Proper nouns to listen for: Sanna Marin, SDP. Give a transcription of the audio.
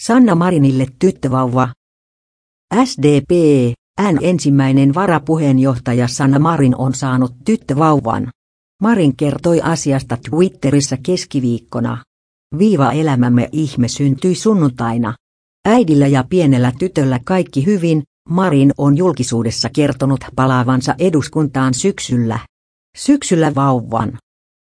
Sanna Marinille tyttövauva. SDP:n ensimmäinen varapuheenjohtaja Sanna Marin on saanut tyttövauvan. Marin kertoi asiasta Twitterissä keskiviikkona. Elämämme ihme syntyi sunnuntaina. Äidillä ja pienellä tytöllä kaikki hyvin, Marin on julkisuudessa kertonut palaavansa eduskuntaan syksyllä. Syksyllä vauvan.